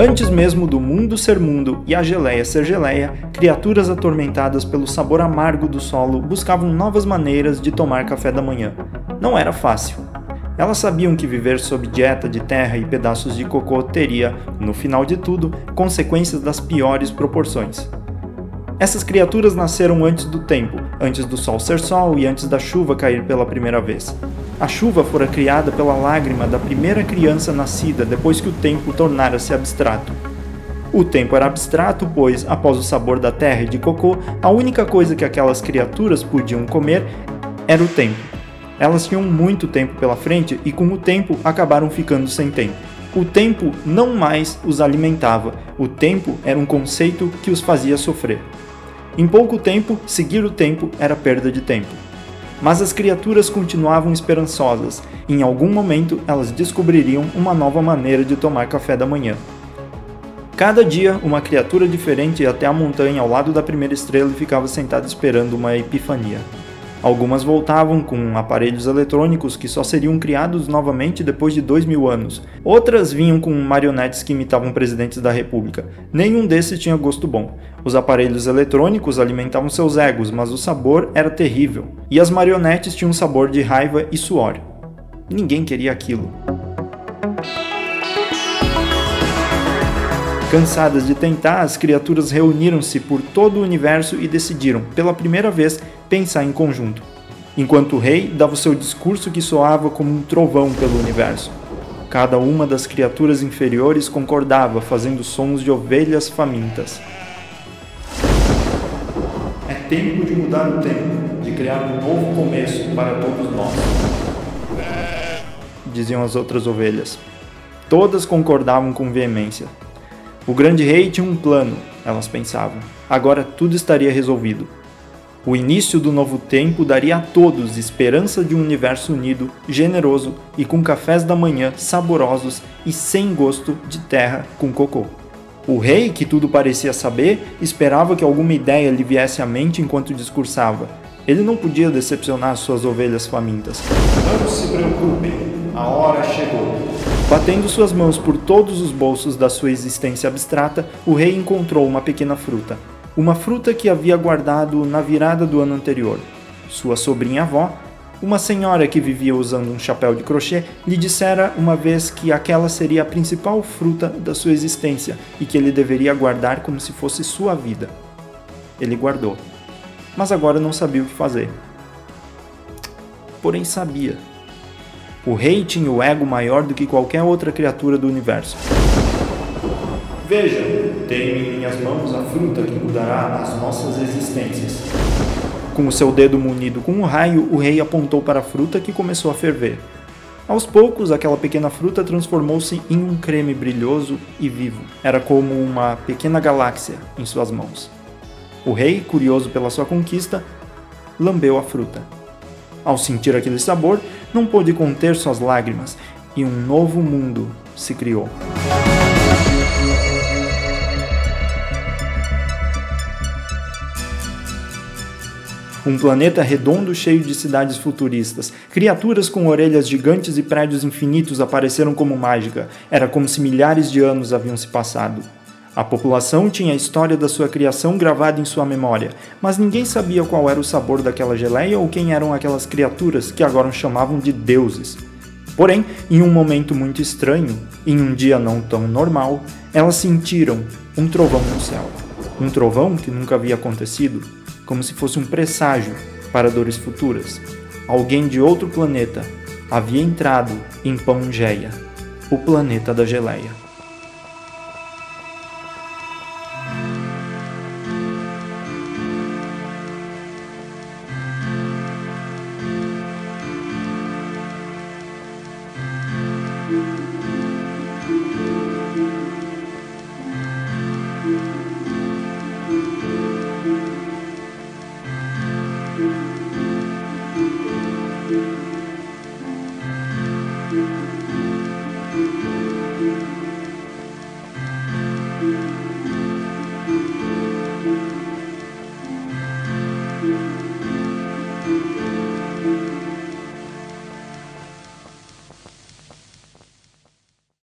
Antes mesmo do mundo ser mundo e a geleia ser geleia, criaturas atormentadas pelo sabor amargo do solo buscavam novas maneiras de tomar café da manhã. Não era fácil. Elas sabiam que viver sob dieta de terra e pedaços de cocô teria, no final de tudo, consequências das piores proporções. Essas criaturas nasceram antes do tempo, antes do sol ser sol e antes da chuva cair pela primeira vez. A chuva fora criada pela lágrima da primeira criança nascida depois que o tempo tornara-se abstrato. O tempo era abstrato, pois, após o sabor da terra e de cocô, a única coisa que aquelas criaturas podiam comer era o tempo. Elas tinham muito tempo pela frente e, com o tempo, acabaram ficando sem tempo. O tempo não mais os alimentava, o tempo era um conceito que os fazia sofrer. Em pouco tempo, seguir o tempo era perda de tempo. Mas as criaturas continuavam esperançosas. Em algum momento, elas descobririam uma nova maneira de tomar café da manhã. Cada dia, uma criatura diferente ia até a montanha ao lado da primeira estrela e ficava sentada esperando uma epifania. Algumas voltavam com aparelhos eletrônicos que só seriam criados novamente depois de 2000 anos. Outras vinham com marionetes que imitavam presidentes da república. Nenhum desses tinha gosto bom. Os aparelhos eletrônicos alimentavam seus egos, mas o sabor era terrível. E as marionetes tinham sabor de raiva e suor. Ninguém queria aquilo. Cansadas de tentar, as criaturas reuniram-se por todo o universo e decidiram, pela primeira vez, pensar em conjunto. Enquanto o rei dava o seu discurso que soava como um trovão pelo universo. Cada uma das criaturas inferiores concordava, fazendo sons de ovelhas famintas. É tempo de mudar o tempo, de criar um novo começo para todos nós, diziam as outras ovelhas. Todas concordavam com veemência. O grande rei tinha um plano, elas pensavam. Agora tudo estaria resolvido. O início do novo tempo daria a todos esperança de um universo unido, generoso e com cafés da manhã saborosos e sem gosto de terra com cocô. O rei, que tudo parecia saber, esperava que alguma ideia lhe viesse à mente enquanto discursava. Ele não podia decepcionar suas ovelhas famintas. Não se preocupem, a hora chegou. Batendo suas mãos por todos os bolsos da sua existência abstrata, o rei encontrou uma pequena fruta. Uma fruta que havia guardado na virada do ano anterior. Sua sobrinha-avó, uma senhora que vivia usando um chapéu de crochê, lhe dissera uma vez que aquela seria a principal fruta da sua existência e que ele deveria guardar como se fosse sua vida. Ele guardou, mas agora não sabia o que fazer. Porém sabia. O rei tinha o ego maior do que qualquer outra criatura do universo. Veja, tenho em minhas mãos a fruta que mudará as nossas existências. Com o seu dedo munido com um raio, o rei apontou para a fruta que começou a ferver. Aos poucos, aquela pequena fruta transformou-se em um creme brilhoso e vivo. Era como uma pequena galáxia em suas mãos. O rei, curioso pela sua conquista, lambeu a fruta. Ao sentir aquele sabor, não pôde conter suas lágrimas, e um novo mundo se criou. Um planeta redondo cheio de cidades futuristas. Criaturas com orelhas gigantes e prédios infinitos apareceram como mágica. Era como se milhares de anos haviam se passado. A população tinha a história da sua criação gravada em sua memória, mas ninguém sabia qual era o sabor daquela geleia ou quem eram aquelas criaturas que agora chamavam de deuses. Porém, em um momento muito estranho, em um dia não tão normal, elas sentiram um trovão no céu. Um trovão que nunca havia acontecido, como se fosse um presságio para dores futuras. Alguém de outro planeta havia entrado em Pangeia, o planeta da geleia.